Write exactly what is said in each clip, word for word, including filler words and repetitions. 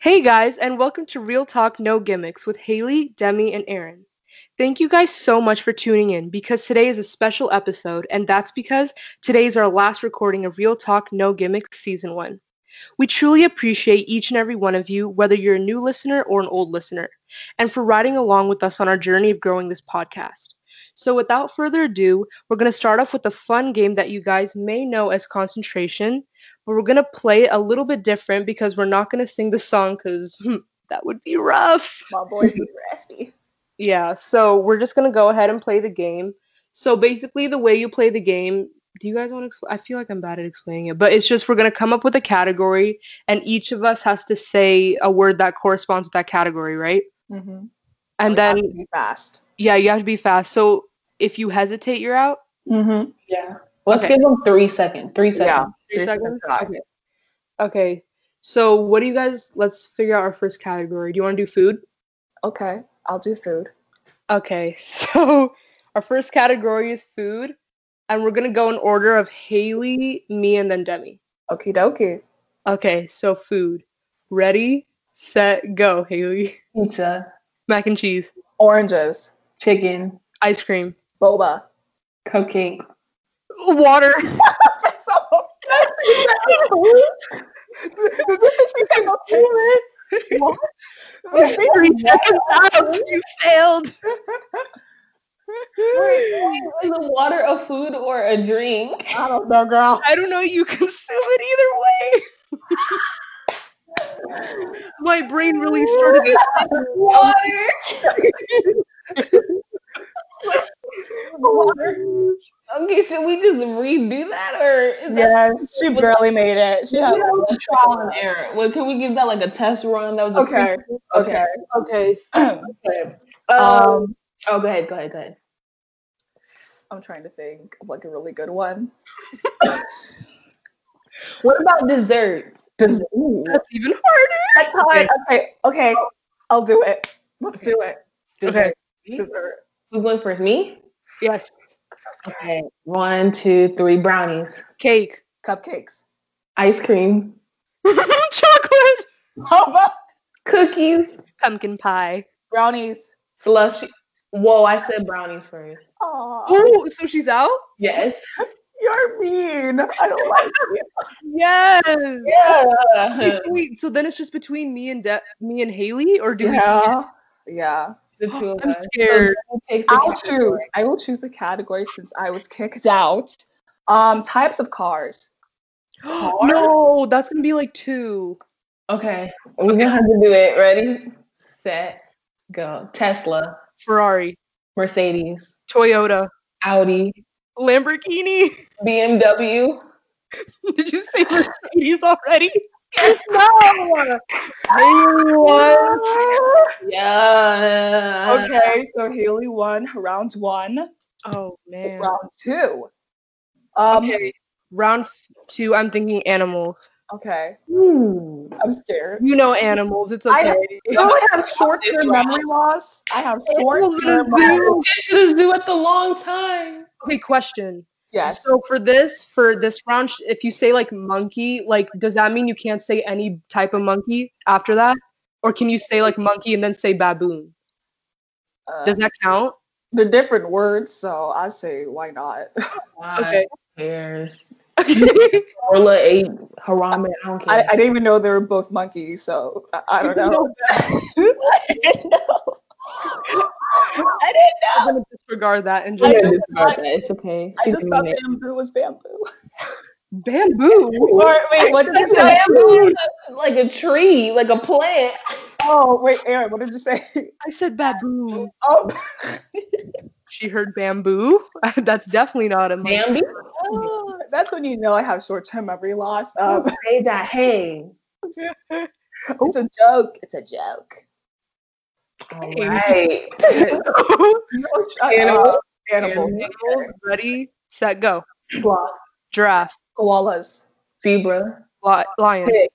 Hey guys, and welcome to Real Talk No Gimmicks with Haley, Demi, and Aaron. Thank you guys so much for tuning in because today is a special episode, and that's because today is our last recording of Real Talk No Gimmicks Season one. We truly appreciate each and every one of you, whether you're a new listener or an old listener, and for riding along with us on our journey of growing this podcast. So without further ado, we're going to start off with a fun game that you guys may know as concentration, but we're going to play it a little bit different because we're not going to sing the song because hmm, that would be rough. My voice is raspy. Yeah, so we're just going to go ahead and play the game. So basically the way you play the game, do you guys want to explain? I feel like I'm bad at explaining it, but it's just we're going to come up with a category and each of us has to say a word that corresponds with that category, right? Mm-hmm. And then have to be fast. Yeah, you have to be fast. So if you hesitate, you're out? Mm-hmm. Yeah. Let's okay. give them three seconds. Three seconds. Yeah. Three, three seconds. seconds. Okay. Okay. So what do you guys, let's figure out our first category. Do you want to do food? Okay. I'll do food. Okay. So our first category is food. And we're going to go in order of Haley, me, and then Demi. Okie dokie. Okay. So food. Ready, set, go, Haley. Pizza. Mac and cheese. Oranges. Chicken. Ice cream. Boba. Cupcake. Water. What? Three seconds out. You failed. Wait, is the water a food or a drink? I don't know, girl. I don't know. You consume it either way. My brain really started this. Water. Okay, should we just redo that? Or is yes, that- she barely like, made it. She had a trial and error. Well, can we give that like a test run? That was okay. A okay. Okay. Okay. okay. Um, oh, go ahead. Go ahead. Go ahead. I'm trying to think of like a really good one. What about dessert? Does, ooh, that's even harder. That's hard. Okay, okay. I'll do it. Let's okay. do it. Dessert. Okay. Dessert. Who's going first? Me? Yes. Okay. One, two, three. Brownies. Cake. Cupcakes. Ice cream. Chocolate. Boba. Cookies. Pumpkin pie. Brownies. Slushy. Whoa! I said brownies first. Aww. Oh, so she's out? Yes. You're mean. I don't like you. Yes. Yeah. Okay, so, we, so then it's just between me and De- me and Haley, or do yeah. we? Yeah. The two of I'm us. scared. So I'll category. choose. I will choose the category since I was kicked out. Um, types of cars. Car? No, that's gonna be like two. Okay, we're gonna have to do it. Ready, set, go. Tesla. Ferrari. Mercedes. Toyota. Audi. Lamborghini. B M W. Did you say Mercedes already? No. Haley won. Yeah. Okay, so Haley won round one. Oh man. Round two. Um, okay. Round two. I'm thinking animals. Okay. Hmm. I'm scared. You know animals. It's okay. I have, you only have short-term memory loss. I have short-term memory loss. Do at the long time. Okay, question. Yes. So for this, for this round, if you say like monkey, like does that mean you can't say any type of monkey after that, or can you say like monkey and then say baboon? Uh, does that count? They're different words, so I say why not? Okay. Who cares? Orla ate Harambe. I don't care. I, I didn't even know they were both monkeys, so I, I don't know. I didn't know. I didn't know. I'm gonna disregard that and just disregard that. It's okay. She's I just thought it. bamboo was bamboo. Bamboo? Or wait, what did you say? Bamboo is like a tree, like a plant. Oh wait, Aaron, what did you say? I said baboon. Oh. She heard bamboo. That's definitely not a bamboo. Oh, that's when you know I have short-term memory loss. Um, say that. Hey. It's a joke. It's a joke. Right. No, animals, animals, animals, ready, set, go. Sloth, giraffe, koalas, zebra, li- lion, pig,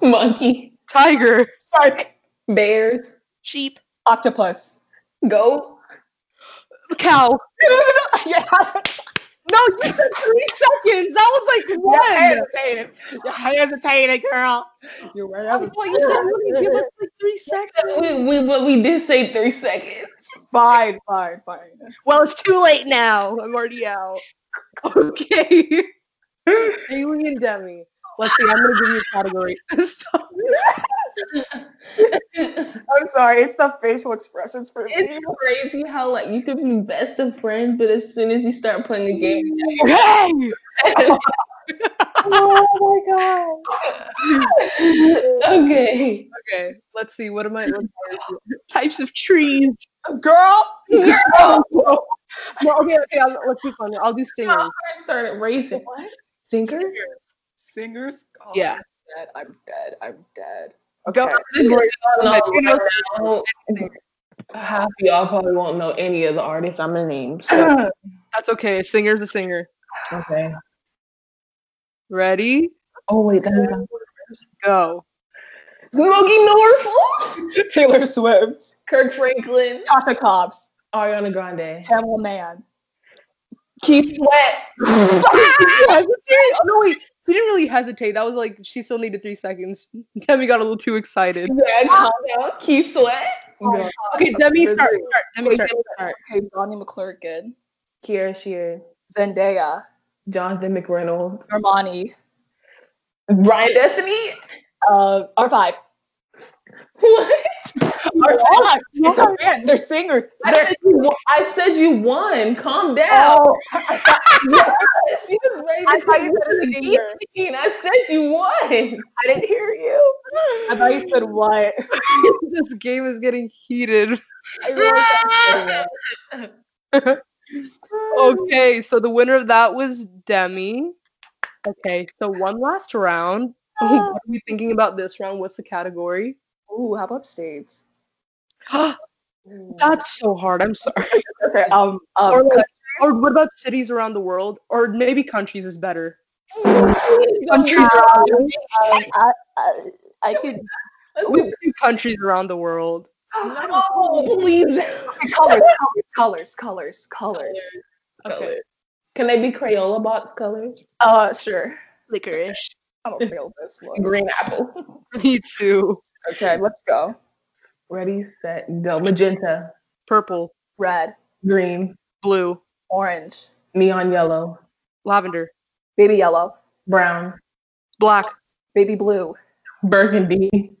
monkey, tiger, shark, bears, sheep, octopus, goat, cow. Yeah. No, you said three seconds. That was like one. You're hesitating. You're hesitating, girl. You're way out. Well, you said you would give us like three seconds. We, we, but we did say three seconds. Fine, fine, fine. Well, it's too late now. I'm already out. Okay. Alien Demi. Let's see. I'm going to give you a category. I'm sorry, it's the facial expressions for me. It's crazy how like you could be best of friends, but as soon as you start playing the game, hey! Oh my god. Okay. Okay. Let's see. What am I? Types of trees. Girl. Girl. No, okay. Okay. I'll, let's keep on. I'll do stingers. I started raising. What? Singers. Singers. Oh, yeah. I'm dead. I'm dead. I'm dead. Okay. Half y'all probably won't know any of the artists I'm gonna name. So. That's okay. A singer's a singer. Okay. Ready? Oh wait, that is go. Smokie Norful, Taylor Swift, Kirk Franklin, Tasha Cobbs, Ariana Grande, Tamil Man, Keith Sweat. Oh no wait. We didn't really hesitate. That was like, she still needed three seconds. Demi got a little too excited. Yeah, calm down. Keith Sweat. Oh, okay, Demi, start. start. Demi, okay, start. start. Okay, Johnny McClurkin. Kier Shear. Zendaya. Jonathan McReynolds. Armani. Ryan Destiny. Uh, R five. What? R five. It's a band. They're singers. I, They're- said, you won. I said you won. Calm down. Oh. She was waving. I thought you said eighteen. I said you won. I didn't hear you. I thought you said what? This game is getting heated. I Okay, so the winner of that was Demi. Okay, so one last round. What are you thinking about this round? What's the category? Ooh, how about states? That's so hard. I'm sorry. Okay. Um. um or, like, or what about cities around the world? Or maybe countries is better. Countries um, around. The world. Um, I, I, I could. We do countries around the world. Oh, no, please. Okay, colors, colors, colors, colors. Okay. Okay. Can they be Crayola box colors? Uh, sure. Licorice. I don't feel this one. Green apple. Me too. Okay, let's go. Ready, set, go. Magenta. Purple. Red. Green. Blue. Orange. Neon yellow. Lavender. Baby yellow. Brown. Black. Baby blue. Burgundy.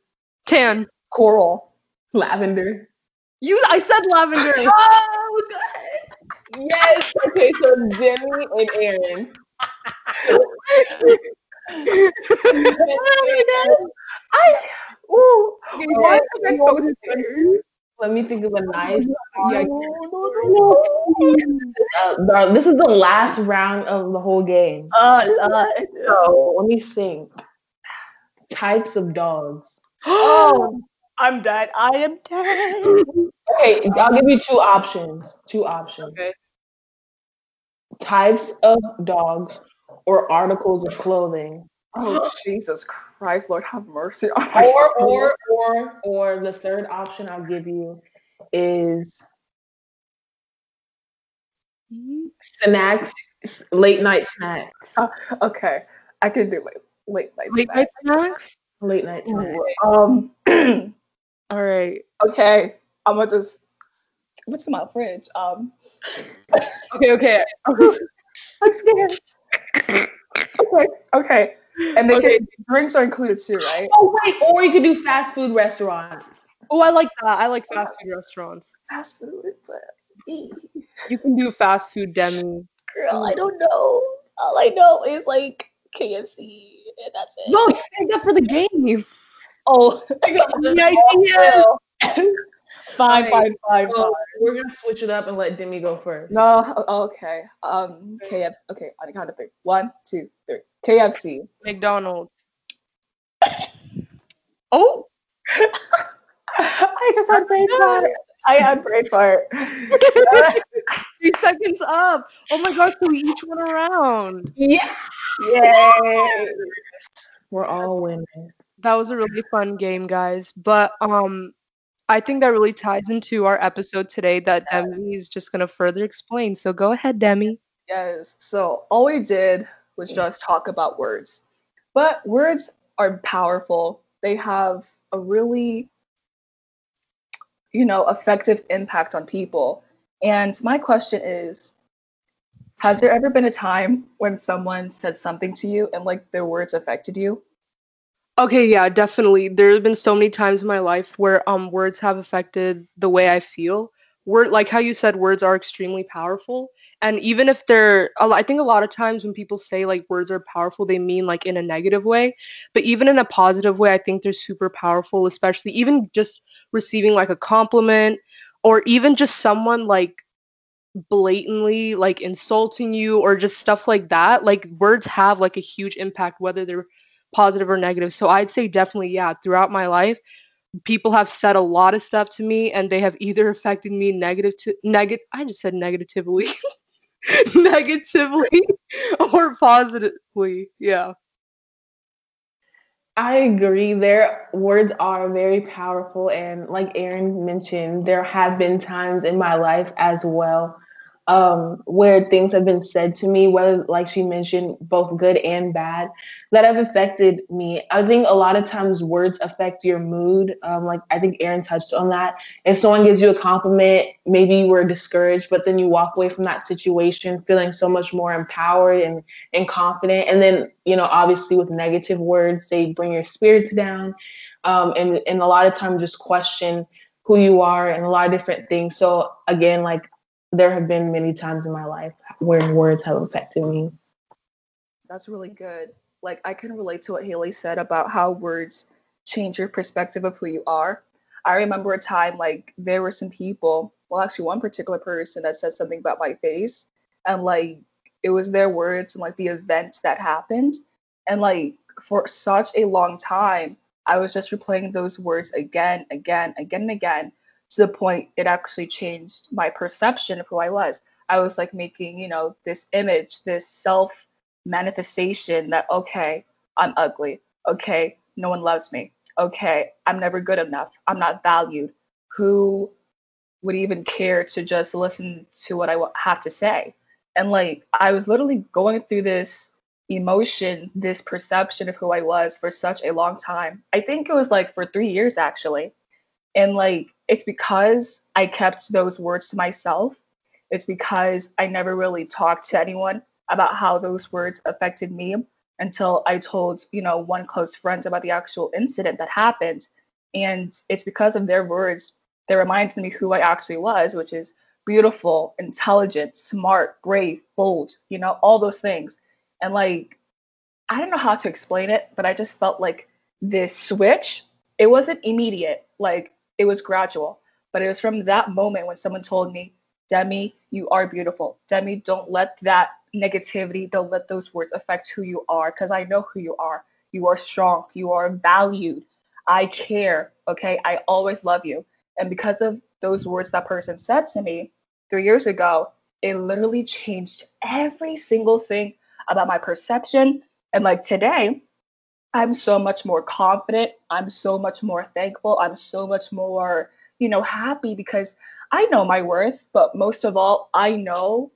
Tan. Coral. Lavender. You, I said lavender. Oh, good. Yes. Okay, so Demi and Aaron. I, ooh, okay, why am I so scared? Let me think of a nice. Yeah. Uh, this is the last round of the whole game. Uh, uh, so let me think. Types of dogs. Oh, I'm dead. I am dead. Okay, I'll give you two options. Two options. Okay. Types of dogs. Or articles of clothing. Oh Jesus Christ, Lord have mercy on us. Or, or, or, or the third option I'll give you is snacks, late night snacks. Uh, okay, I can do late, late night. Late snacks. night snacks. Late night snacks. Um. All right. Okay, I'm gonna just. What's in my fridge? Um. okay. Okay. I'm scared. Okay, okay. And they okay. can, drinks are included too, right? Oh, wait, or you could do fast food restaurants. Oh, I like that. I like fast food runts. Fast food, but... You can do fast food, Demi. Girl, I don't know. All I know is, like, K F C, and that's it. No, I got for the game. Oh, I got the idea. Fine, right. fine, fine, so fine. We're gonna switch it up and let Demi go first. No, okay. Um, K F C. Okay, on the count of three. One, two, three. K F C. McDonald's. Oh. I I just had brain fart. I had brain fart. Three seconds up. Oh my gosh, so we each went around. Yeah. Yay. We're all winners. That was a really fun game, guys. But um, I think that really ties into our episode today that yes. Demi is just going to further explain. So go ahead, Demi. Yes. So all we did was just talk about words. But words are powerful. They have a really, you know, effective impact on people. And my question is, has there ever been a time when someone said something to you and like their words affected you? Okay, yeah, definitely. There's been so many times in my life where um words have affected the way I feel. Word, like how you said, words are extremely powerful. And even if they're, I think a lot of times when people say like words are powerful, they mean like in a negative way. But even in a positive way, I think they're super powerful, especially even just receiving like a compliment or even just someone like blatantly like insulting you or just stuff like that. Like words have like a huge impact, whether they're positive or negative. So I'd say definitely, yeah, throughout my life, people have said a lot of stuff to me and they have either affected me negative to negative. I just said negatively, negatively or positively. Yeah. I agree. Their words are very powerful. And like Erin mentioned, there have been times in my life as well um, where things have been said to me, whether like she mentioned, both good and bad, that have affected me. I think a lot of times words affect your mood. Um, like I think Erin touched on that. If someone gives you a compliment, maybe you were discouraged, but then you walk away from that situation feeling so much more empowered and, and confident. And then, you know, obviously with negative words, they bring your spirits down. Um, and, and a lot of times just question who you are and a lot of different things. So again, like, there have been many times in my life where words have affected me. That's really good. Like, I can relate to what Haley said about how words change your perspective of who you are. I remember a time, like, there were some people, well, actually one particular person that said something about my face. And, like, it was their words and, like, the event that happened. And, like, for such a long time, I was just replaying those words again, again, again, and again. To the point it actually changed my perception of who I was. I was like making, you know, this image, this self manifestation that, okay, I'm ugly. Okay, no one loves me. Okay, I'm never good enough. I'm not valued. Who would even care to just listen to what I have to say? And like, I was literally going through this emotion, this perception of who I was for such a long time. I think it was like for three years actually. And like, it's because I kept those words to myself. It's because I never really talked to anyone about how those words affected me until I told, you know, one close friend about the actual incident that happened. And it's because of their words that reminds me who I actually was, which is beautiful, intelligent, smart, brave, bold, you know, all those things. And like, I don't know how to explain it, but I just felt like this switch. It wasn't immediate, like it was gradual, but it was from that moment when someone told me, Demi, you are beautiful. Demi, don't let that negativity, don't let those words affect who you are, because I know who you are. You are strong. You are valued. I care. Okay. I always love you. And because of those words that person said to me three years ago, it literally changed every single thing about my perception. And like today, I'm so much more confident. I'm so much more thankful. I'm so much more, you know, happy because I know my worth. But most of all, I know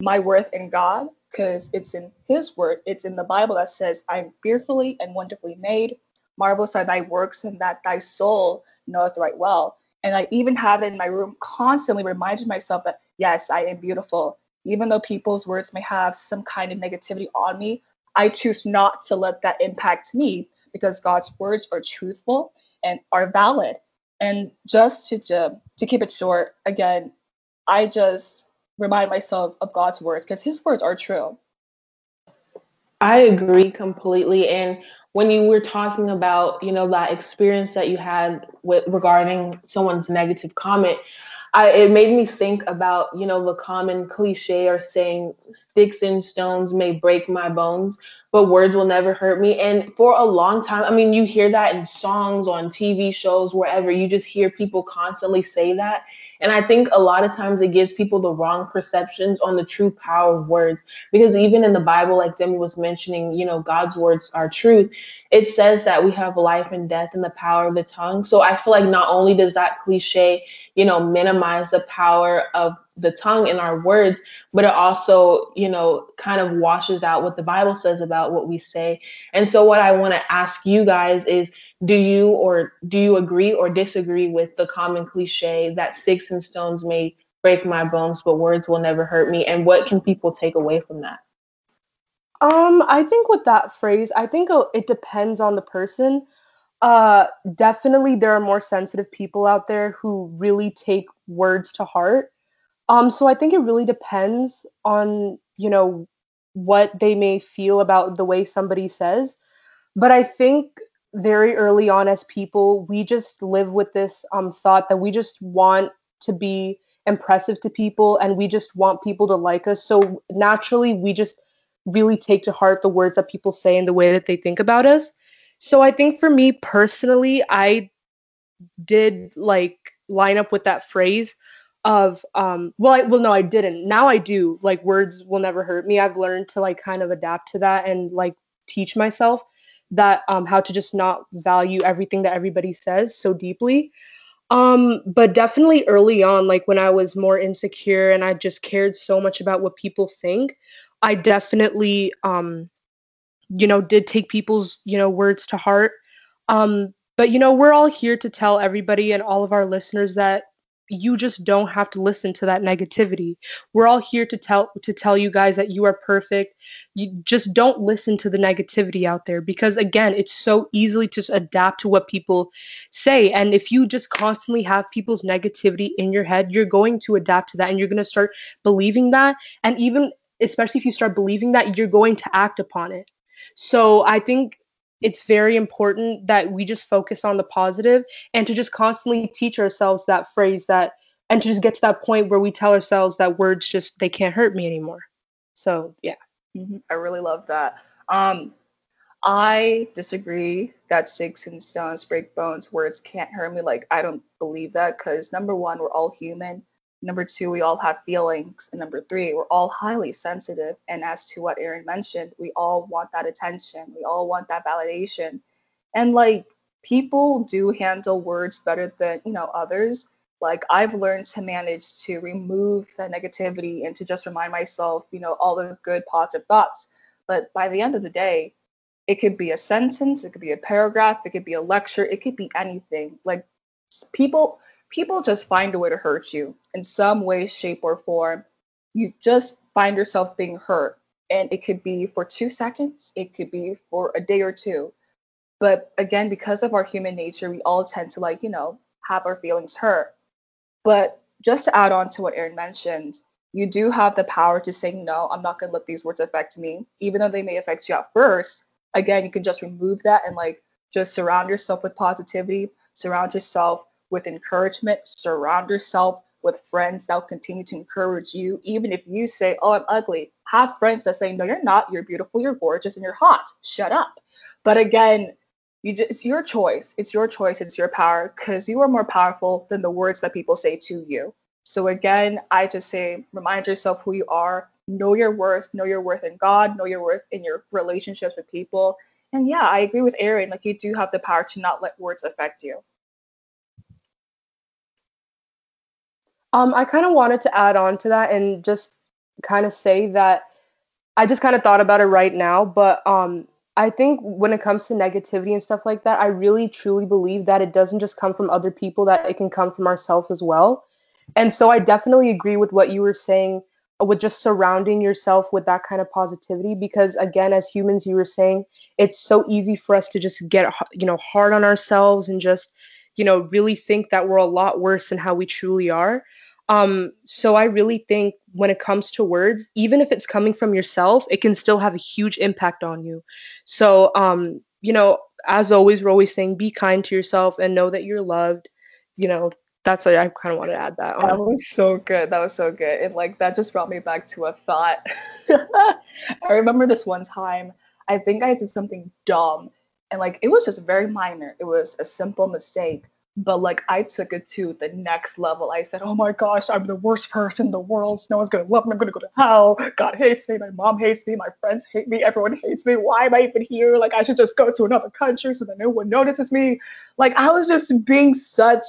my worth in God because it's in his word. It's in the Bible that says, I'm fearfully and wonderfully made. Marvelous are thy works and that thy soul knoweth right well. And I even have it in my room constantly reminding myself that, yes, I am beautiful. Even though people's words may have some kind of negativity on me, I choose not to let that impact me because God's words are truthful and are valid. And just to, to, to keep it short, again, I just remind myself of God's words because his words are true. I agree completely. And when you were talking about, you know, that experience that you had with regarding someone's negative comment, I, it made me think about, you know, the common cliche or saying, sticks and stones may break my bones, but words will never hurt me. And for a long time, I mean, you hear that in songs, on T V shows, wherever. You just hear people constantly say that. And I think a lot of times it gives people the wrong perceptions on the true power of words, because even in the Bible, like Demi was mentioning, you know, God's words are truth. It says that we have life and death in the power of the tongue. So I feel like not only does that cliche, you know, minimize the power of the tongue in our words, but it also, you know, kind of washes out what the Bible says about what we say. And so what I want to ask you guys is, do you or do you agree or disagree with the common cliche that sticks and stones may break my bones, but words will never hurt me? And what can people take away from that? Um, I think with that phrase, I think it depends on the person. Uh, definitely there are more sensitive people out there who really take words to heart. Um, so I think it really depends on, you know, what they may feel about the way somebody says. But I think very early on as people, we just live with this um, thought that we just want to be impressive to people and we just want people to like us. So naturally, we just really take to heart the words that people say and the way that they think about us. So I think for me personally, I did like line up with that phrase of, um, well, I, well, no, I didn't. Now I do. Like, words will never hurt me. I've learned to like kind of adapt to that and like teach myself that, um, how to just not value everything that everybody says so deeply. Um, but definitely early on, like when I was more insecure and I just cared so much about what people think, I definitely, um, you know, did take people's, you know, words to heart. Um, but, you know, we're all here to tell everybody and all of our listeners that you just don't have to listen to that negativity. We're all here to tell to tell you guys that you are perfect. You just don't listen to the negativity out there, because again, it's so easily to just adapt to what people say. And if you just constantly have people's negativity in your head, you're going to adapt to that and you're going to start believing that. And even especially if you start believing that, you're going to act upon it. So I think it's very important that we just focus on the positive and to just constantly teach ourselves that phrase, that, and to just get to that point where we tell ourselves that words just, they can't hurt me anymore. So, yeah. Mm-hmm. I really love that. Um, I disagree that sticks and stones break bones, words can't hurt me. Like, I don't believe that, because number one, we're all human. Number two, we all have feelings. And number three, we're all highly sensitive. And as to what Erin mentioned, we all want that attention. We all want that validation. And like, people do handle words better than, you know, others. Like, I've learned to manage to remove that negativity and to just remind myself, you know, all the good positive thoughts. But by the end of the day, it could be a sentence, it could be a paragraph, it could be a lecture, it could be anything. Like, people... People just find a way to hurt you in some way, shape, or form. You just find yourself being hurt. And it could be for two seconds. It could be for a day or two. But again, because of our human nature, we all tend to, like, you know, have our feelings hurt. But just to add on to what Erin mentioned, you do have the power to say, no, I'm not going to let these words affect me. Even though they may affect you at first, again, you can just remove that and, like, just surround yourself with positivity, surround yourself with encouragement, surround yourself with friends that will continue to encourage you. Even if you say, oh, I'm ugly, have friends that say, no, you're not, you're beautiful, you're gorgeous, and you're hot, shut up. But again, you just, it's your choice, it's your choice, it's your power, because you are more powerful than the words that people say to you. So again, I just say, remind yourself who you are, know your worth, know your worth in God, know your worth in your relationships with people. And yeah, I agree with Erin, like, you do have the power to not let words affect you. Um, I kind of wanted to add on to that and just kind of say that I just kind of thought about it right now. But um, I think when it comes to negativity and stuff like that, I really truly believe that it doesn't just come from other people, that it can come from ourselves as well. And so I definitely agree with what you were saying with just surrounding yourself with that kind of positivity, because again, as humans, you were saying, it's so easy for us to just get, you know, hard on ourselves and just, you know, really think that we're a lot worse than how we truly are. Um, so I really think when it comes to words, even if it's coming from yourself, it can still have a huge impact on you. So, um, you know, as always, we're always saying, be kind to yourself and know that you're loved. You know, that's like, I kind of wanted to add that. Oh, that was so good. That was so good. And like, that just brought me back to a thought. I remember this one time, I think I did something dumb, and like, it was just very minor. It was a simple mistake, but like, I took it to the next level. I said, oh my gosh, I'm the worst person in the world. No one's going to love me. I'm going to go to hell. God hates me. My mom hates me. My friends hate me. Everyone hates me. Why am I even here? Like, I should just go to another country so that no one notices me. Like, I was just being such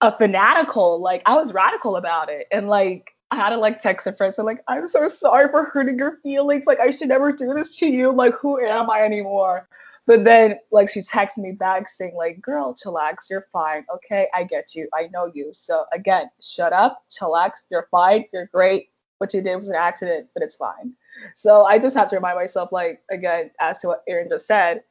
a fanatical. Like, I was radical about it. And like, I had to like text a friend. So like, I'm so sorry for hurting your feelings. Like, I should never do this to you. Like, who am I anymore? But then, like, she texted me back saying, like, girl, chillax, you're fine. Okay, I get you. I know you. So, again, shut up, chillax, you're fine, you're great. What you did was an accident, but it's fine. So I just have to remind myself, like, again, as to what Erin just said,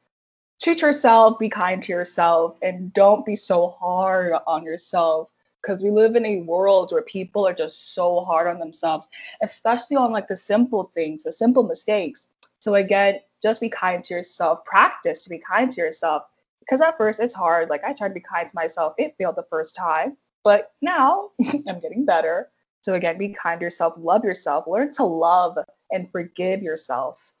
treat yourself, be kind to yourself, and don't be so hard on yourself. Because we live in a world where people are just so hard on themselves, especially on, like, the simple things, the simple mistakes. So, again, just be kind to yourself. Practice to be kind to yourself, because at first it's hard. Like, I tried to be kind to myself. It failed the first time, but now I'm getting better. So again, be kind to yourself. Love yourself. Learn to love and forgive yourself.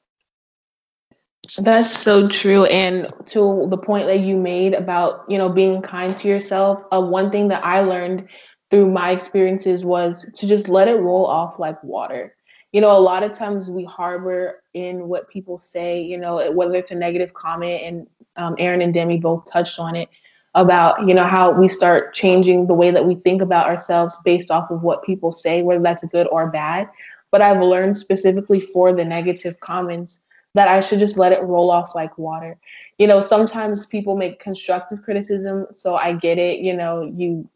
That's so true. And to the point that you made about, you know, being kind to yourself, uh, one thing that I learned through my experiences was to just let it roll off like water. You know, a lot of times we harbor in what people say, you know, whether it's a negative comment, and um, Erin and Demi both touched on it about, you know, how we start changing the way that we think about ourselves based off of what people say, whether that's good or bad. But I've learned specifically for the negative comments that I should just let it roll off like water. You know, sometimes people make constructive criticism. So I get it. You know, you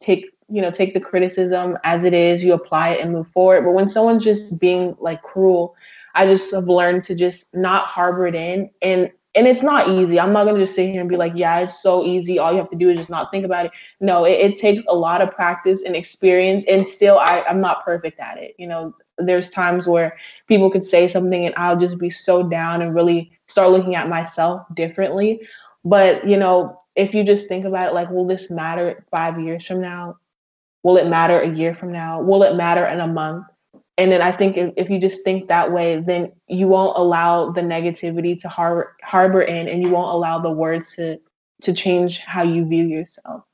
take you know, take the criticism as it is, you apply it and move forward. But when someone's just being like cruel, I just have learned to just not harbor it in. And and it's not easy. I'm not going to just sit here and be like, yeah, it's so easy. All you have to do is just not think about it. No, it, it takes a lot of practice and experience. And still, I, I'm not perfect at it. You know, there's times where people could say something and I'll just be so down and really start looking at myself differently. But, you know, if you just think about it, like, will this matter five years from now? Will it matter a year from now? Will it matter in a month? And then I think if, if you just think that way, then you won't allow the negativity to harbor, harbor in, and you won't allow the words to, to change how you view yourself.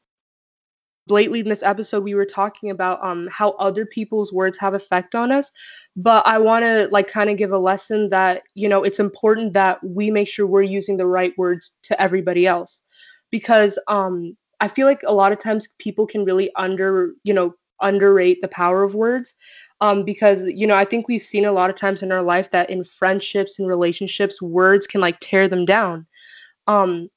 Lately in this episode, we were talking about um, how other people's words have effect on us. But I want to like kind of give a lesson that, you know, it's important that we make sure we're using the right words to everybody else, because um, I feel like a lot of times people can really under, you know, underrate the power of words, um, because, you know, I think we've seen a lot of times in our life that in friendships and relationships, words can like tear them down. Um,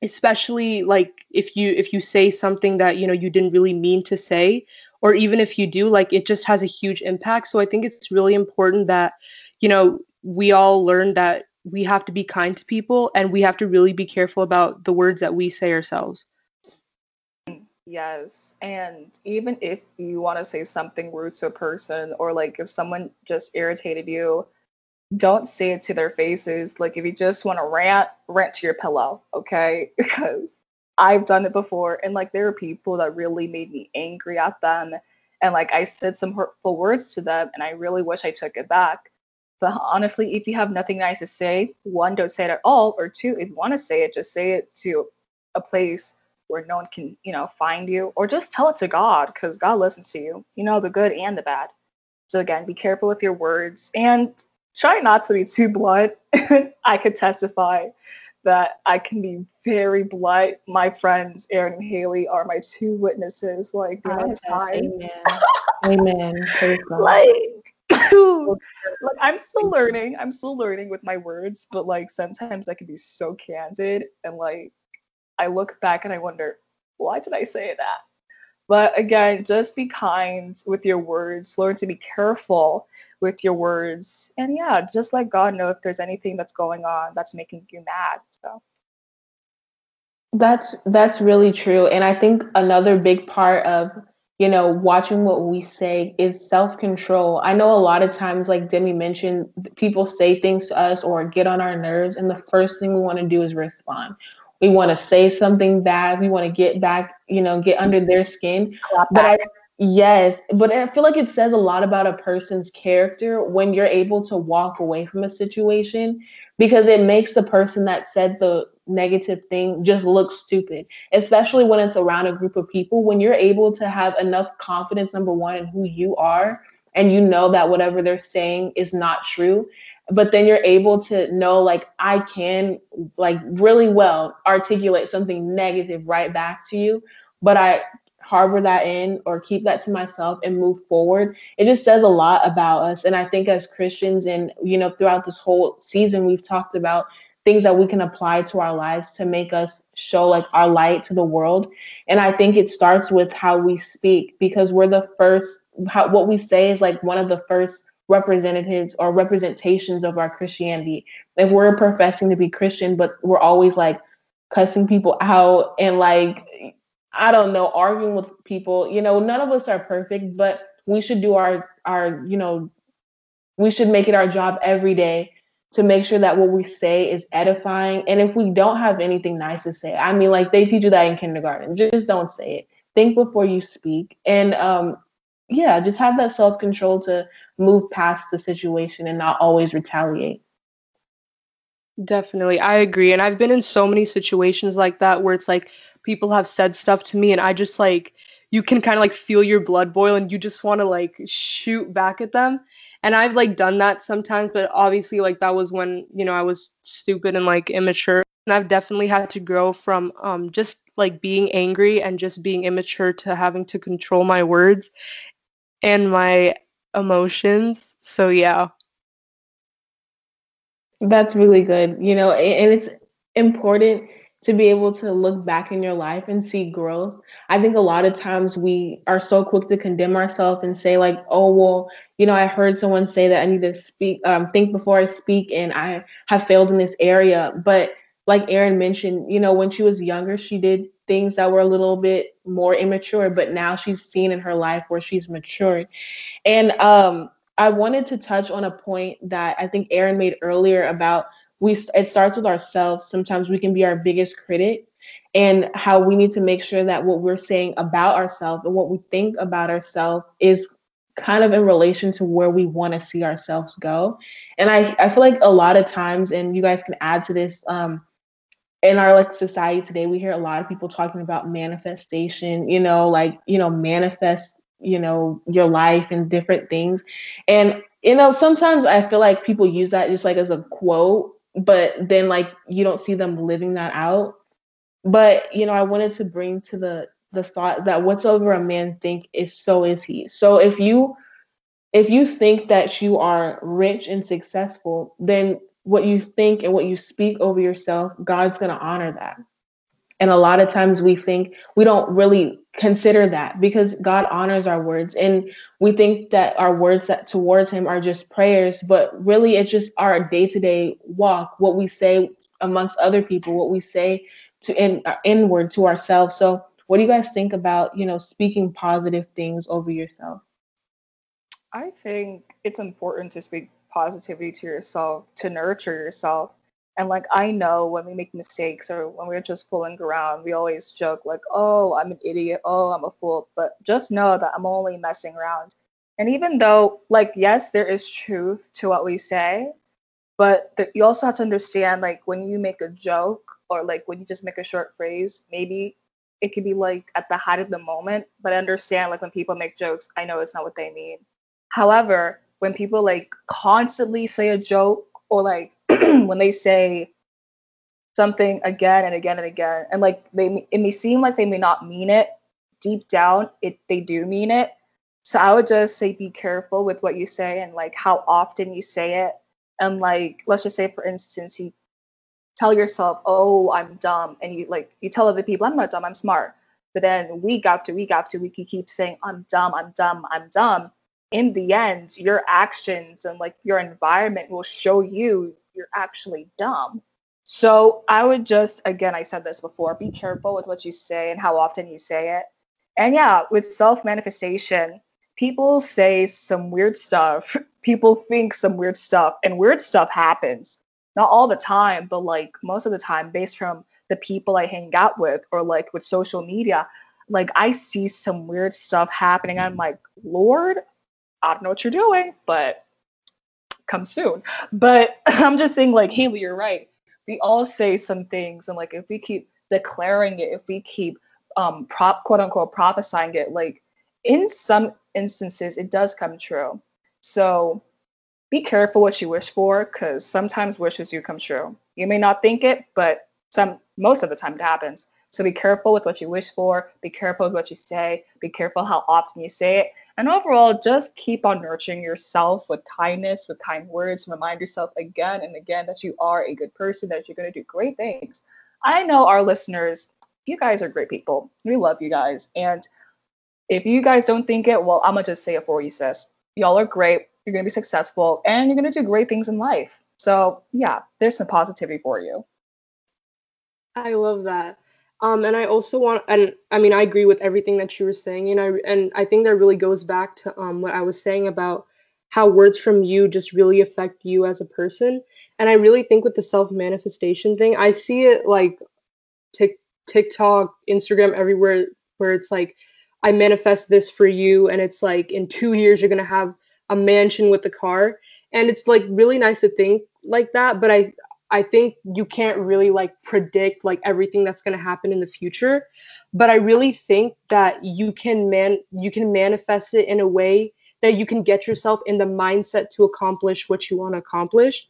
especially like if you if you say something that, you know, you didn't really mean to say, or even if you do, like, it just has a huge impact. So I think it's really important that, you know, we all learn that we have to be kind to people, and we have to really be careful about the words that we say ourselves. Yes. And even if you want to say something rude to a person, or like if someone just irritated you, don't say it to their faces. Like, if you just want to rant, rant to your pillow, okay? Because I've done it before. And like, there were people that really made me angry at them. And like, I said some hurtful words to them, and I really wish I took it back. But honestly, if you have nothing nice to say, one, don't say it at all. Or two, if you want to say it, just say it to a place where no one can, you know, find you, or just tell it to God, because God listens to you, you know, the good and the bad. So again, be careful with your words, and try not to be too blunt. I could testify that I can be very blunt. My friends, Erin and Haley, are my two witnesses. Like, time. Amen. Amen. Like, like, I'm still learning. I'm still learning with my words, but like, sometimes I can be so candid, and like, I look back and I wonder, why did I say that? But again, just be kind with your words. Learn to be careful with your words. And yeah, just let God know if there's anything that's going on that's making you mad. So that's that's really true. And I think another big part of, you know, watching what we say is self-control. I know a lot of times, like Demi mentioned, people say things to us or get on our nerves, and the first thing we want to do is respond. We want to say something bad. We want to get back, you know, get under their skin. But I, yes, but I feel like it says a lot about a person's character when you're able to walk away from a situation, because it makes the person that said the negative thing just look stupid, especially when it's around a group of people. When you're able to have enough confidence, number one, in who you are, and you know that whatever they're saying is not true, but then you're able to know, like, I can, like, really well articulate something negative right back to you, but I harbor that in or keep that to myself and move forward. It just says a lot about us. And I think as Christians, and, you know, throughout this whole season, we've talked about things that we can apply to our lives to make us show, like, our light to the world. And I think it starts with how we speak, because we're the first, how, what we say is like one of the first representatives or representations of our Christianity. If we're professing to be Christian, but we're always like cussing people out and, like, I don't know, arguing with people, you know, none of us are perfect, but we should do our, our, you know, we should make it our job every day to make sure that what we say is edifying. And if we don't have anything nice to say, I mean, like, they teach you that in kindergarten, just don't say it. Think before you speak. And um, yeah, just have that self-control to move past the situation and not always retaliate. Definitely. I agree. And I've been in so many situations like that where it's like people have said stuff to me and I just, like, you can kind of, like, feel your blood boil and you just want to, like, shoot back at them. And I've, like, done that sometimes, but obviously, like, that was when, you know, I was stupid and, like, immature. And I've definitely had to grow from um, just, like, being angry and just being immature to having to control my words and my emotions. So, yeah. That's really good. You know, and it's important to be able to look back in your life and see growth. I think a lot of times we are so quick to condemn ourselves and say, like, oh, well, you know, I heard someone say that I need to speak, um, think before I speak, and I have failed in this area. But like Erin mentioned, you know, when she was younger, she did things that were a little bit more immature, but now she's seen in her life where she's matured. And um, I wanted to touch on a point that I think Erin made earlier about We it starts with ourselves. Sometimes we can be our biggest critic, and how we need to make sure that what we're saying about ourselves and what we think about ourselves is kind of in relation to where we want to see ourselves go. And I, I feel like a lot of times, and you guys can add to this, um, in our, like, society today, we hear a lot of people talking about manifestation, you know, like, you know, manifest, you know, your life and different things. And, you know, sometimes I feel like people use that just, like, as a quote, but then, like, you don't see them living that out. But, you know, I wanted to bring to the the thought that whatsoever a man think is, so is he. So if you if you think that you are rich and successful, then what you think and what you speak over yourself, God's going to honor that. And a lot of times we think we don't really consider that, because God honors our words, and we think that our words that towards him are just prayers, but really it's just our day-to-day walk, what we say amongst other people, what we say to in, uh, inward to ourselves. So what do you guys think about, you know, speaking positive things over yourself? I think it's important to speak positivity to yourself, to nurture yourself. And, like, I know when we make mistakes or when we're just fooling around, we always joke, like, oh, I'm an idiot. Oh, I'm a fool. But just know that I'm only messing around. And even though, like, yes, there is truth to what we say, but th- you also have to understand, like, when you make a joke or, like, when you just make a short phrase, maybe it could be, like, at the height of the moment. But I understand, like, when people make jokes, I know it's not what they mean. However, when people, like, constantly say a joke, or, like, when they say something again and again and again, and, like, they it may seem like they may not mean it, deep down, it they do mean it. So I would just say be careful with what you say and, like, how often you say it. And, like, let's just say, for instance, you tell yourself, oh, I'm dumb. And you, like, you tell other people, I'm not dumb, I'm smart. But then week after week after week, you keep saying, I'm dumb, I'm dumb, I'm dumb. In the end, your actions and, like, your environment will show you you're actually dumb. So I would just, again, I said this before, be careful with what you say and how often you say it. And yeah, with self-manifestation, people say some weird stuff. People think some weird stuff, and weird stuff happens. Not all the time, but, like, most of the time, based from the people I hang out with, or like with social media, like I see some weird stuff happening. I'm like, Lord, I don't know what you're doing, but come soon. But I'm just saying, like, Haley, you're right. We all say some things, and like if we keep declaring it, if we keep um prop quote unquote prophesying it, like in some instances it does come true. So be careful what you wish for, because sometimes wishes do come true. You may not think it, but some most of the time it happens. So be careful with what you wish for, be careful with what you say, be careful how often you say it. And overall, just keep on nurturing yourself with kindness, with kind words. Remind yourself again and again that you are a good person, that you're going to do great things. I know our listeners, you guys are great people. We love you guys. And if you guys don't think it, well, I'm going to just say it for you, sis. Y'all are great. You're going to be successful, and you're going to do great things in life. So yeah, there's some positivity for you. I love that. Um, and I also want, and I mean, I agree with everything that you were saying, and I, and I think that really goes back to um, what I was saying about how words from you just really affect you as a person. And I really think with the self-manifestation thing, I see it like t- TikTok, Instagram, everywhere, where it's like, I manifest this for you. And it's like, in two years, you're going to have a mansion with a car. And it's like really nice to think like that. But I, I think you can't really like predict like everything that's going to happen in the future, but I really think that you can man you can manifest it in a way that you can get yourself in the mindset to accomplish what you want to accomplish.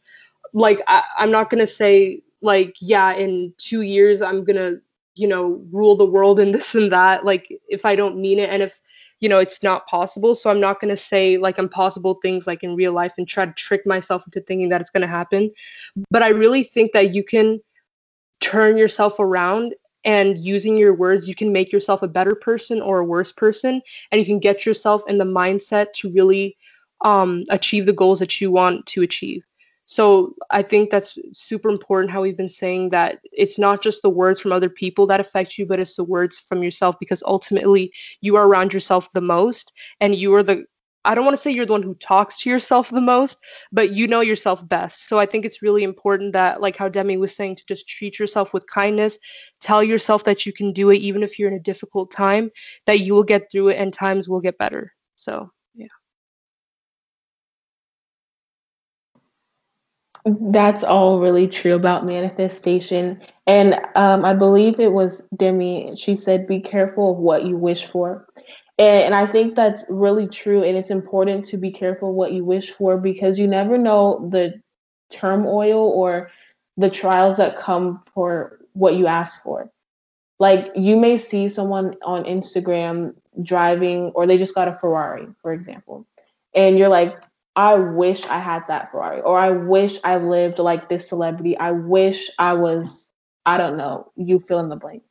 Like I, I'm not going to say like, yeah, in two years I'm going to, you know, rule the world and this and that, like if I don't mean it and if, you know, it's not possible. So I'm not going to say like impossible things like in real life and try to trick myself into thinking that it's going to happen. But I really think that you can turn yourself around, and using your words, you can make yourself a better person or a worse person. And you can get yourself in the mindset to really um, achieve the goals that you want to achieve. So I think that's super important how we've been saying that it's not just the words from other people that affect you, but it's the words from yourself, because ultimately you are around yourself the most, and you are the, I don't want to say you're the one who talks to yourself the most, but you know yourself best. So I think it's really important that, like how Demi was saying, to just treat yourself with kindness, tell yourself that you can do it, even if you're in a difficult time, that you will get through it and times will get better. So, yeah. That's all really true about manifestation. And um, I believe it was Demi, she said, be careful of what you wish for. And, and I think that's really true. And it's important to be careful what you wish for, because you never know the turmoil or the trials that come for what you ask for. Like you may see someone on Instagram driving, or they just got a Ferrari, for example. And you're like, I wish I had that Ferrari, or I wish I lived like this celebrity. I wish I was, I don't know, you fill in the blank.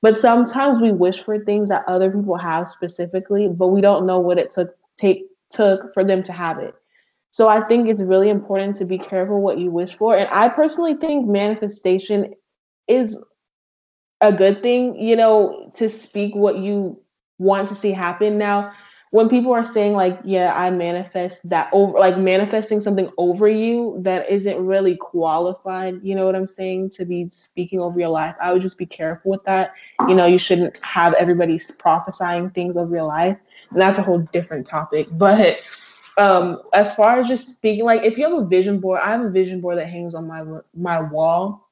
But sometimes we wish for things that other people have specifically, but we don't know what it took take took for them to have it. So I think it's really important to be careful what you wish for. And I personally think manifestation is a good thing, you know, to speak what you want to see happen. Now, when people are saying like, yeah, I manifest that over, like manifesting something over you that isn't really qualified, you know what I'm saying, to be speaking over your life, I would just be careful with that. You know, you shouldn't have everybody prophesying things over your life. And that's a whole different topic. But um, as far as just speaking, like if you have a vision board, I have a vision board that hangs on my my wall.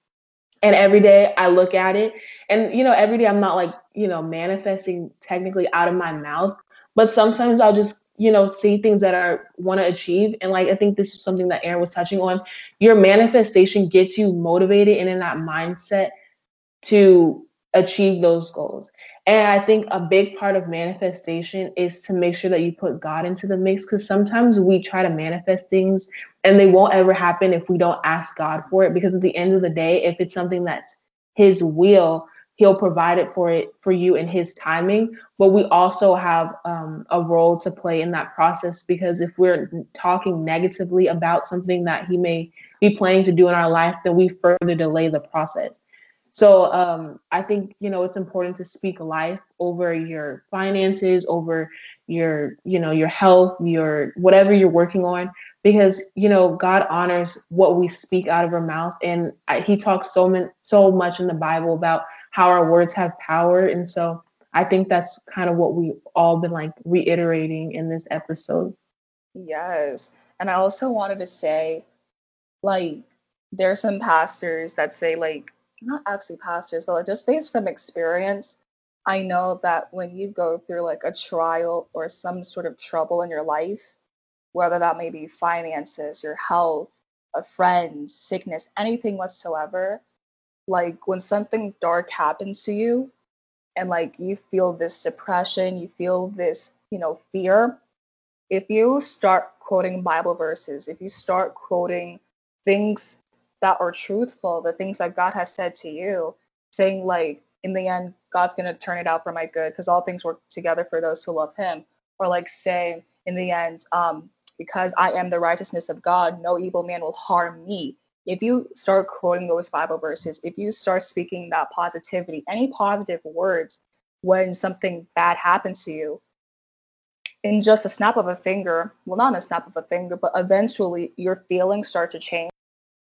And every day I look at it. And, you know, every day I'm not like, you know, manifesting technically out of my mouth. But sometimes I'll just, you know, see things that I want to achieve. And like, I think this is something that Aaron was touching on. Your manifestation gets you motivated and in that mindset to achieve those goals. And I think a big part of manifestation is to make sure that you put God into the mix, because sometimes we try to manifest things and they won't ever happen if we don't ask God for it. Because at the end of the day, if it's something that's His will, He'll provide it for it for you in His timing. But we also have um, a role to play in that process, because if we're talking negatively about something that He may be planning to do in our life, then we further delay the process. So um, I think, you know, it's important to speak life over your finances, over your, you know, your health, your whatever you're working on, because, you know, God honors what we speak out of our mouth. And I, he talks so, man, so much in the Bible about how our words have power. And so I think that's kind of what we've all been like reiterating in this episode. Yes. And I also wanted to say, like, there are some pastors that say, like, not actually pastors, but like, just based from experience, I know that when you go through like a trial or some sort of trouble in your life, whether that may be finances, your health, a friend, sickness, anything whatsoever, like when something dark happens to you and like you feel this depression, you feel this, you know, fear, if you start quoting Bible verses, if you start quoting things that are truthful, the things that God has said to you, saying like, in the end, God's going to turn it out for my good because all things work together for those who love him. Or like saying in the end, um, because I am the righteousness of God, no evil man will harm me. If you start quoting those Bible verses, if you start speaking that positivity, any positive words, when something bad happens to you, in just a snap of a finger, well, not a snap of a finger, but eventually your feelings start to change.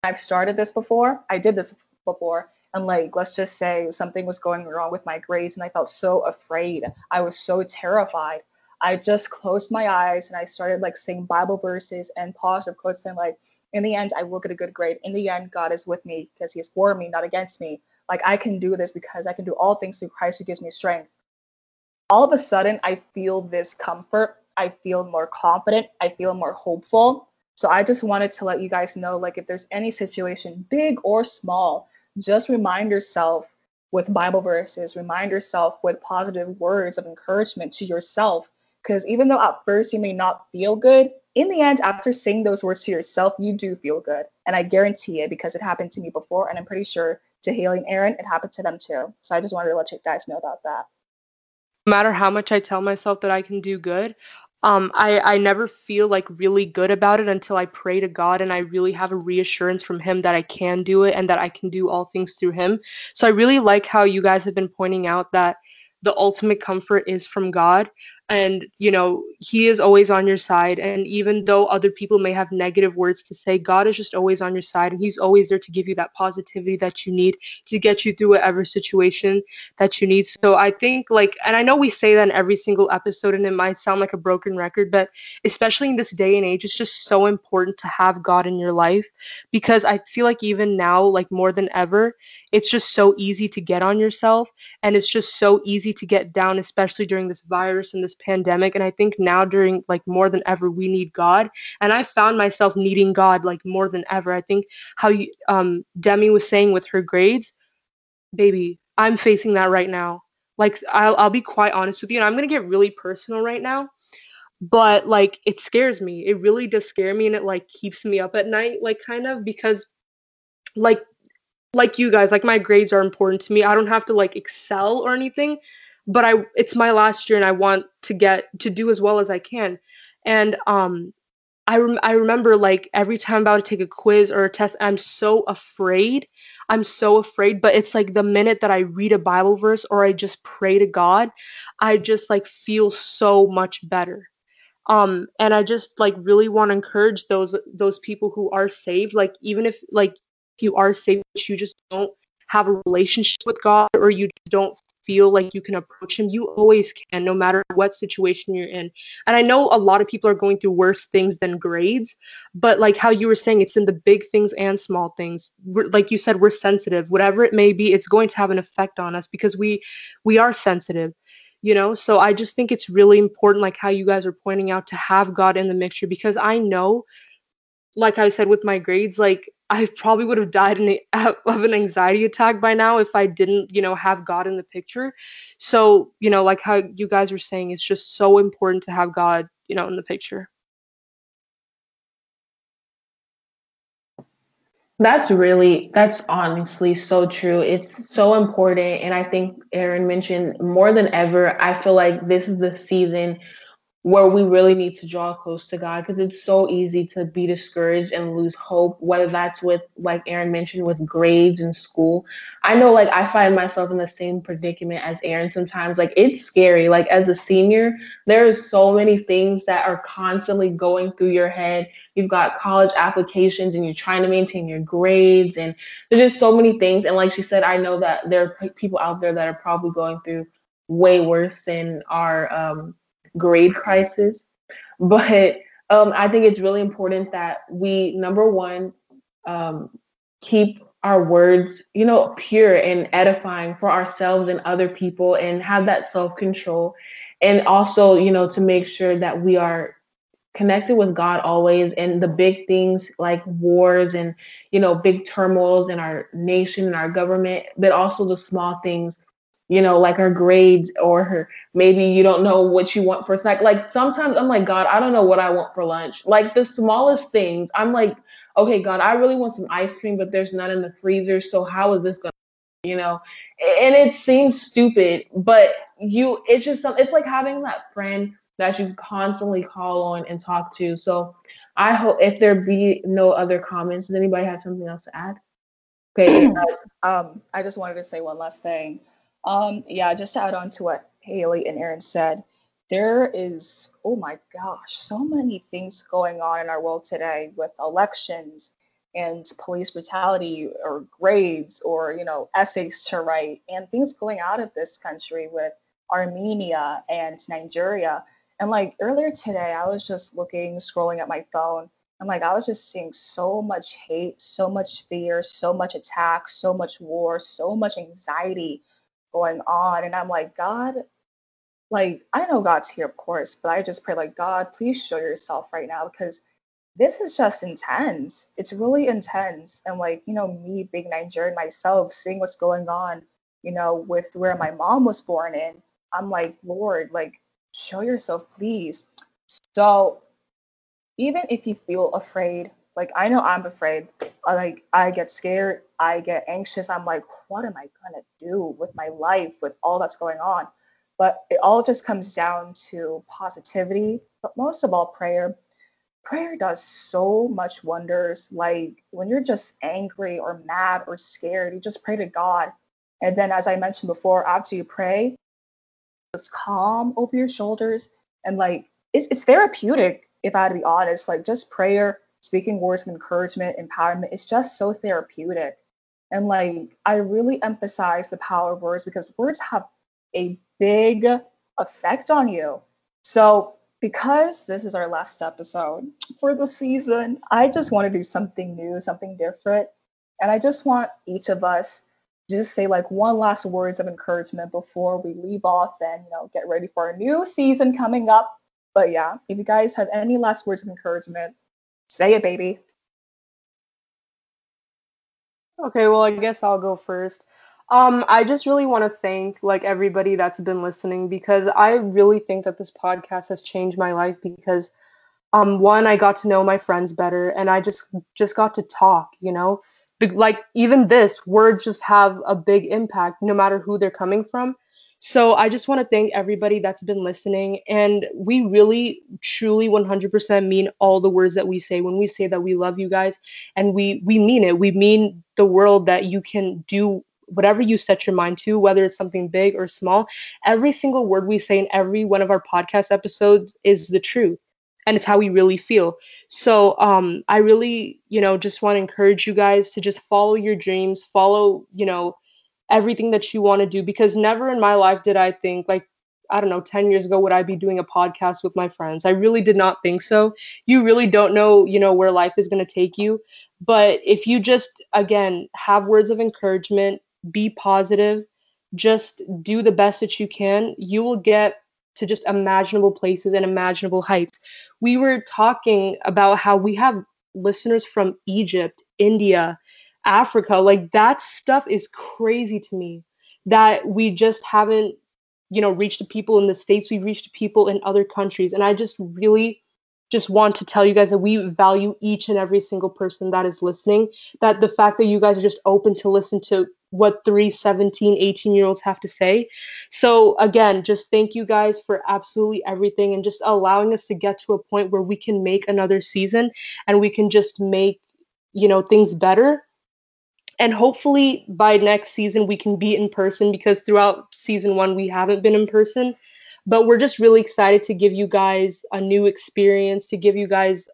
I've started this before. I did this before. And like, let's just say something was going wrong with my grades and I felt so afraid. I was so terrified. I just closed my eyes and I started like saying Bible verses and positive quotes and like, in the end, I will get a good grade. In the end, God is with me because he is for me, not against me. Like, I can do this because I can do all things through Christ who gives me strength. All of a sudden, I feel this comfort. I feel more confident. I feel more hopeful. So I just wanted to let you guys know, like, if there's any situation, big or small, just remind yourself with Bible verses, remind yourself with positive words of encouragement to yourself. Because even though at first you may not feel good, in the end, after saying those words to yourself, you do feel good. And I guarantee it because it happened to me before. And I'm pretty sure to Haley and Aaron, it happened to them too. So I just wanted to let you guys know about that. No matter how much I tell myself that I can do good, um, I, I never feel like really good about it until I pray to God and I really have a reassurance from him that I can do it and that I can do all things through him. So I really like how you guys have been pointing out that the ultimate comfort is from God. And, you know, he is always on your side. And even though other people may have negative words to say, God is just always on your side. And he's always there to give you that positivity that you need to get you through whatever situation that you need. So I think like, and I know we say that in every single episode and it might sound like a broken record, but especially in this day and age, it's just so important to have God in your life because I feel like even now, like more than ever, it's just so easy to get on yourself and it's just so easy to get down, especially during this virus and this pandemic. And I think now during like more than ever, we need God. And I found myself needing God like more than ever. I think how you, um, Demi was saying with her grades, baby, I'm facing that right now. Like, I'll, I'll be quite honest with you. And I'm going to get really personal right now, but like, it scares me. It really does scare me. And it like keeps me up at night, like kind of because like, like you guys, like my grades are important to me. I don't have to like excel or anything. But I, it's my last year and I want to get to do as well as I can. And um, I, rem- I remember like every time I'm about to take a quiz or a test, I'm so afraid. I'm so afraid. But it's like the minute that I read a Bible verse or I just pray to God, I just like feel so much better. Um, and I just like really want to encourage those those people who are saved. Like even if like you are saved, you just don't have a relationship with God or you just don't feel like you can approach him, you always can, no matter what situation you're in. And I know a lot of people are going through worse things than grades, but like how you were saying, it's in the big things and small things. We're, like you said, we're sensitive, whatever it may be, it's going to have an effect on us because we, we are sensitive, you know? So I just think it's really important, like how you guys are pointing out, to have God in the mixture, because I know, like I said, with my grades, like I probably would have died in a, of an anxiety attack by now if I didn't, you know, have God in the picture. So, you know, like how you guys were saying, it's just so important to have God, you know, in the picture. That's really, that's honestly so true. It's so important. And I think Aaron mentioned more than ever, I feel like this is the season where we really need to draw close to God, because it's so easy to be discouraged and lose hope, whether that's with, like Aaron mentioned, with grades in school. I know, like, I find myself in the same predicament as Aaron sometimes. Like, it's scary. Like, as a senior, there are so many things that are constantly going through your head. You've got college applications and you're trying to maintain your grades, and there's just so many things. And like she said, I know that there are people out there that are probably going through way worse than our um grade crisis. But um, I think it's really important that we, number one, um, keep our words, you know, pure and edifying for ourselves and other people, and have that self-control. And also, you know, to make sure that we are connected with God always, and the big things like wars and, you know, big turmoils in our nation and our government, but also the small things, you know, like her grades, or her, maybe you don't know what you want for a snack. Like, sometimes I'm like, God, I don't know what I want for lunch. Like, the smallest things, I'm like, okay, God, I really want some ice cream, but there's none in the freezer. So how is this going to, you know? And it seems stupid, but you, it's just, some, it's like having that friend that you constantly call on and talk to. So I hope, if there be no other comments, does anybody have something else to add? Okay. um, I just wanted to say one last thing. Um, yeah, just to add on to what Haley and Aaron said, there is, oh my gosh, so many things going on in our world today with elections and police brutality, or grades, or, you know, essays to write, and things going out of this country with Armenia and Nigeria. And like earlier today, I was just looking, scrolling at my phone, and like I was just seeing so much hate, so much fear, so much attack, so much war, so much anxiety going on. And I'm like, God, like, I know God's here, of course, but I just pray, like, God, please show yourself right now, because this is just intense. It's really intense. And like, you know, me being Nigerian myself, seeing what's going on, you know, with where my mom was born in, I'm like, Lord, like, show yourself, please. So even if you feel afraid, like, I know I'm afraid, like, I get scared, I get anxious. I'm like, what am I going to do with my life, with all that's going on? But it all just comes down to positivity, but most of all, prayer. Prayer does so much wonders. Like, when you're just angry or mad or scared, you just pray to God. And then, as I mentioned before, after you pray, it's calm over your shoulders. And like, it's, it's therapeutic, if I had to be honest, like, just prayer, speaking words of encouragement, empowerment, it's just so therapeutic. And like, I really emphasize the power of words, because words have a big effect on you. So because this is our last episode for the season, I just want to do something new, something different. And I just want each of us to just say like one last words of encouragement before we leave off and, you know, get ready for our new season coming up. But yeah, if you guys have any last words of encouragement, say it, baby. Okay, well, I guess I'll go first. Um, I just really want to thank like everybody that's been listening, because I really think that this podcast has changed my life, because um, one, I got to know my friends better, and I just just got to talk, you know, like even this, words just have a big impact no matter who they're coming from. So I just want to thank everybody that's been listening. And we really, truly, one hundred percent mean all the words that we say when we say that we love you guys. And we we mean it. We mean the world, that you can do whatever you set your mind to, whether it's something big or small. Every single word we say in every one of our podcast episodes is the truth. And it's how we really feel. So um, I really, you know, just want to encourage you guys to just follow your dreams, follow, you know, everything that you want to do, because never in my life did I think, like, I don't know, ten years ago, would I be doing a podcast with my friends? I really did not think so. You really don't know, you know, where life is going to take you. But if you just, again, have words of encouragement, be positive, just do the best that you can, you will get to just imaginable places and imaginable heights. We were talking about how we have listeners from Egypt, India, Africa, like that stuff is crazy to me, that we just haven't, you know, reached the people in the States. We've reached people in other countries. And I just really just want to tell you guys that we value each and every single person that is listening, that the fact that you guys are just open to listen to what three, seventeen, eighteen-year-olds have to say. So again, just thank you guys for absolutely everything and just allowing us to get to a point where we can make another season and we can just make, you know, things better. And hopefully by next season, we can be in person, because throughout season one, we haven't been in person. But we're just really excited to give you guys a new experience, to give you guys,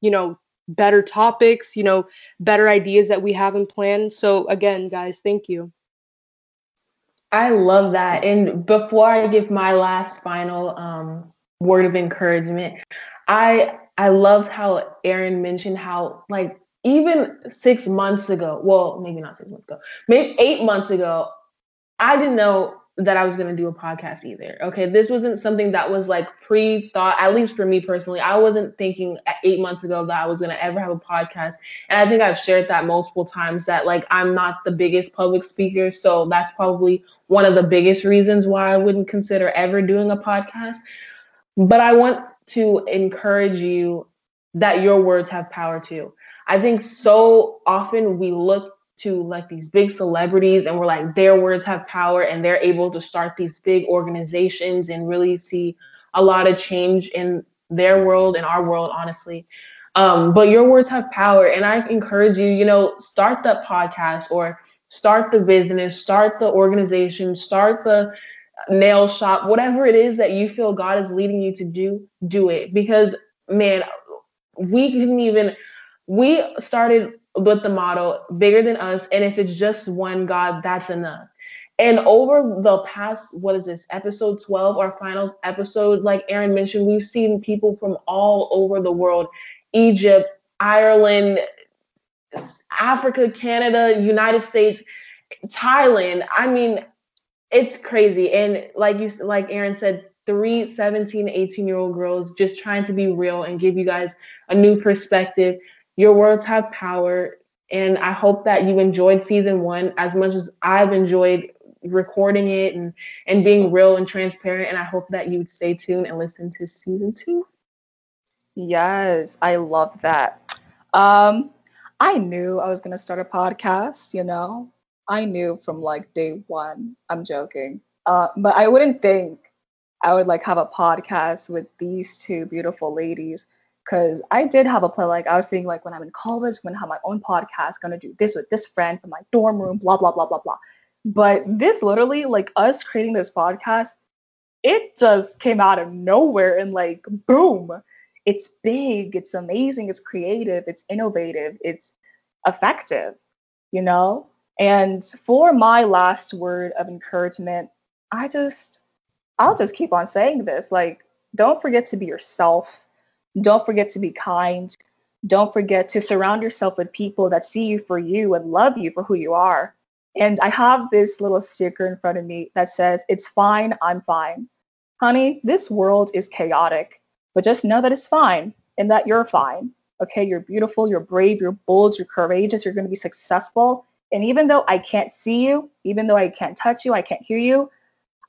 you know, better topics, you know, better ideas that we haven't planned. So again, guys, thank you. I love that. And before I give my last final um, word of encouragement, I I loved how Aaron mentioned how, like, even six months ago, well, maybe not six months ago, maybe eight months ago, I didn't know that I was going to do a podcast either. Okay. This wasn't something that was like pre-thought, at least for me personally. I wasn't thinking eight months ago that I was going to ever have a podcast. And I think I've shared that multiple times that, like, I'm not the biggest public speaker. So that's probably one of the biggest reasons why I wouldn't consider ever doing a podcast. But I want to encourage you that your words have power too. I think so often we look to like these big celebrities and we're like, their words have power and they're able to start these big organizations and really see a lot of change in their world and our world, honestly. Um, but your words have power. And I encourage you, you know, start the podcast or start the business, start the organization, start the nail shop, whatever it is that you feel God is leading you to do, do it. Because, man, we couldn't even, we started with the motto, bigger than us. And if it's just one God, that's enough. And over the past, what is this, episode twelve, our final episode, like Aaron mentioned, we've seen people from all over the world, Egypt, Ireland, Africa, Canada, United States, Thailand. I mean, it's crazy. And like you, like Aaron said, three seventeen, eighteen-year-old girls just trying to be real and give you guys a new perspective. Your words have power, and I hope that you enjoyed season one as much as I've enjoyed recording it and, and being real and transparent, and I hope that you would stay tuned and listen to season two. Yes, I love that. Um, I knew I was going to start a podcast, you know. I knew from, like, day one. I'm joking. Uh, but I wouldn't think I would, like, have a podcast with these two beautiful ladies. Because I did have a plan, like I was thinking, like, when I'm in college, I'm going to have my own podcast, going to do this with this friend from my dorm room, blah, blah, blah, blah, blah. But this literally, like, us creating this podcast, it just came out of nowhere and, like, boom, it's big, it's amazing, it's creative, it's innovative, it's effective, you know? And for my last word of encouragement, I just, I'll just keep on saying this, like, don't forget to be yourself. Don't forget to be kind. Don't forget to surround yourself with people that see you for you and love you for who you are. And I have this little sticker in front of me that says, "It's fine, I'm fine." Honey, this world is chaotic, but just know that it's fine and that you're fine. Okay, you're beautiful, you're brave, you're bold, you're courageous, you're going to be successful. And even though I can't see you, even though I can't touch you, I can't hear you,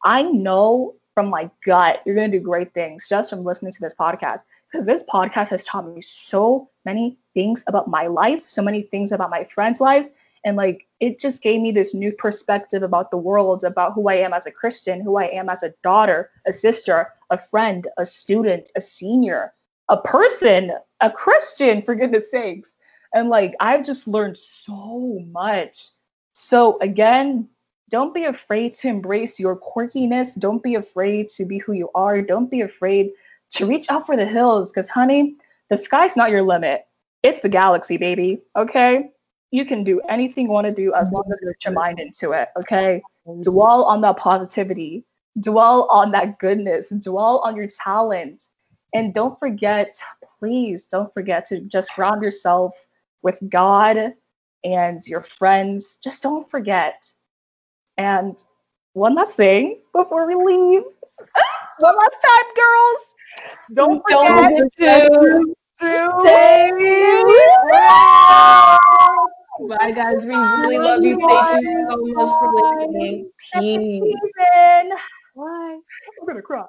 I know from my gut you're going to do great things just from listening to this podcast. Because this podcast has taught me so many things about my life, so many things about my friends' lives. And, like, it just gave me this new perspective about the world, about who I am as a Christian, who I am as a daughter, a sister, a friend, a student, a senior, a person, a Christian, for goodness sakes. And, like, I've just learned so much. So, again, don't be afraid to embrace your quirkiness. Don't be afraid to be who you are. Don't be afraid to reach out for the hills, because, honey, the sky's not your limit. It's the galaxy, baby, okay? You can do anything you want to do as long as you put your mind into it, okay? Dwell on that positivity. Dwell on that goodness. Dwell on your talent. And don't forget, please, don't forget to just ground yourself with God and your friends. Just don't forget. And one last thing before we leave. One last time, girls. Don't forget, Don't forget to, to stay well. Bye, guys. We really love you. Thank you so much for listening. Peace. Bye. I'm gonna cry.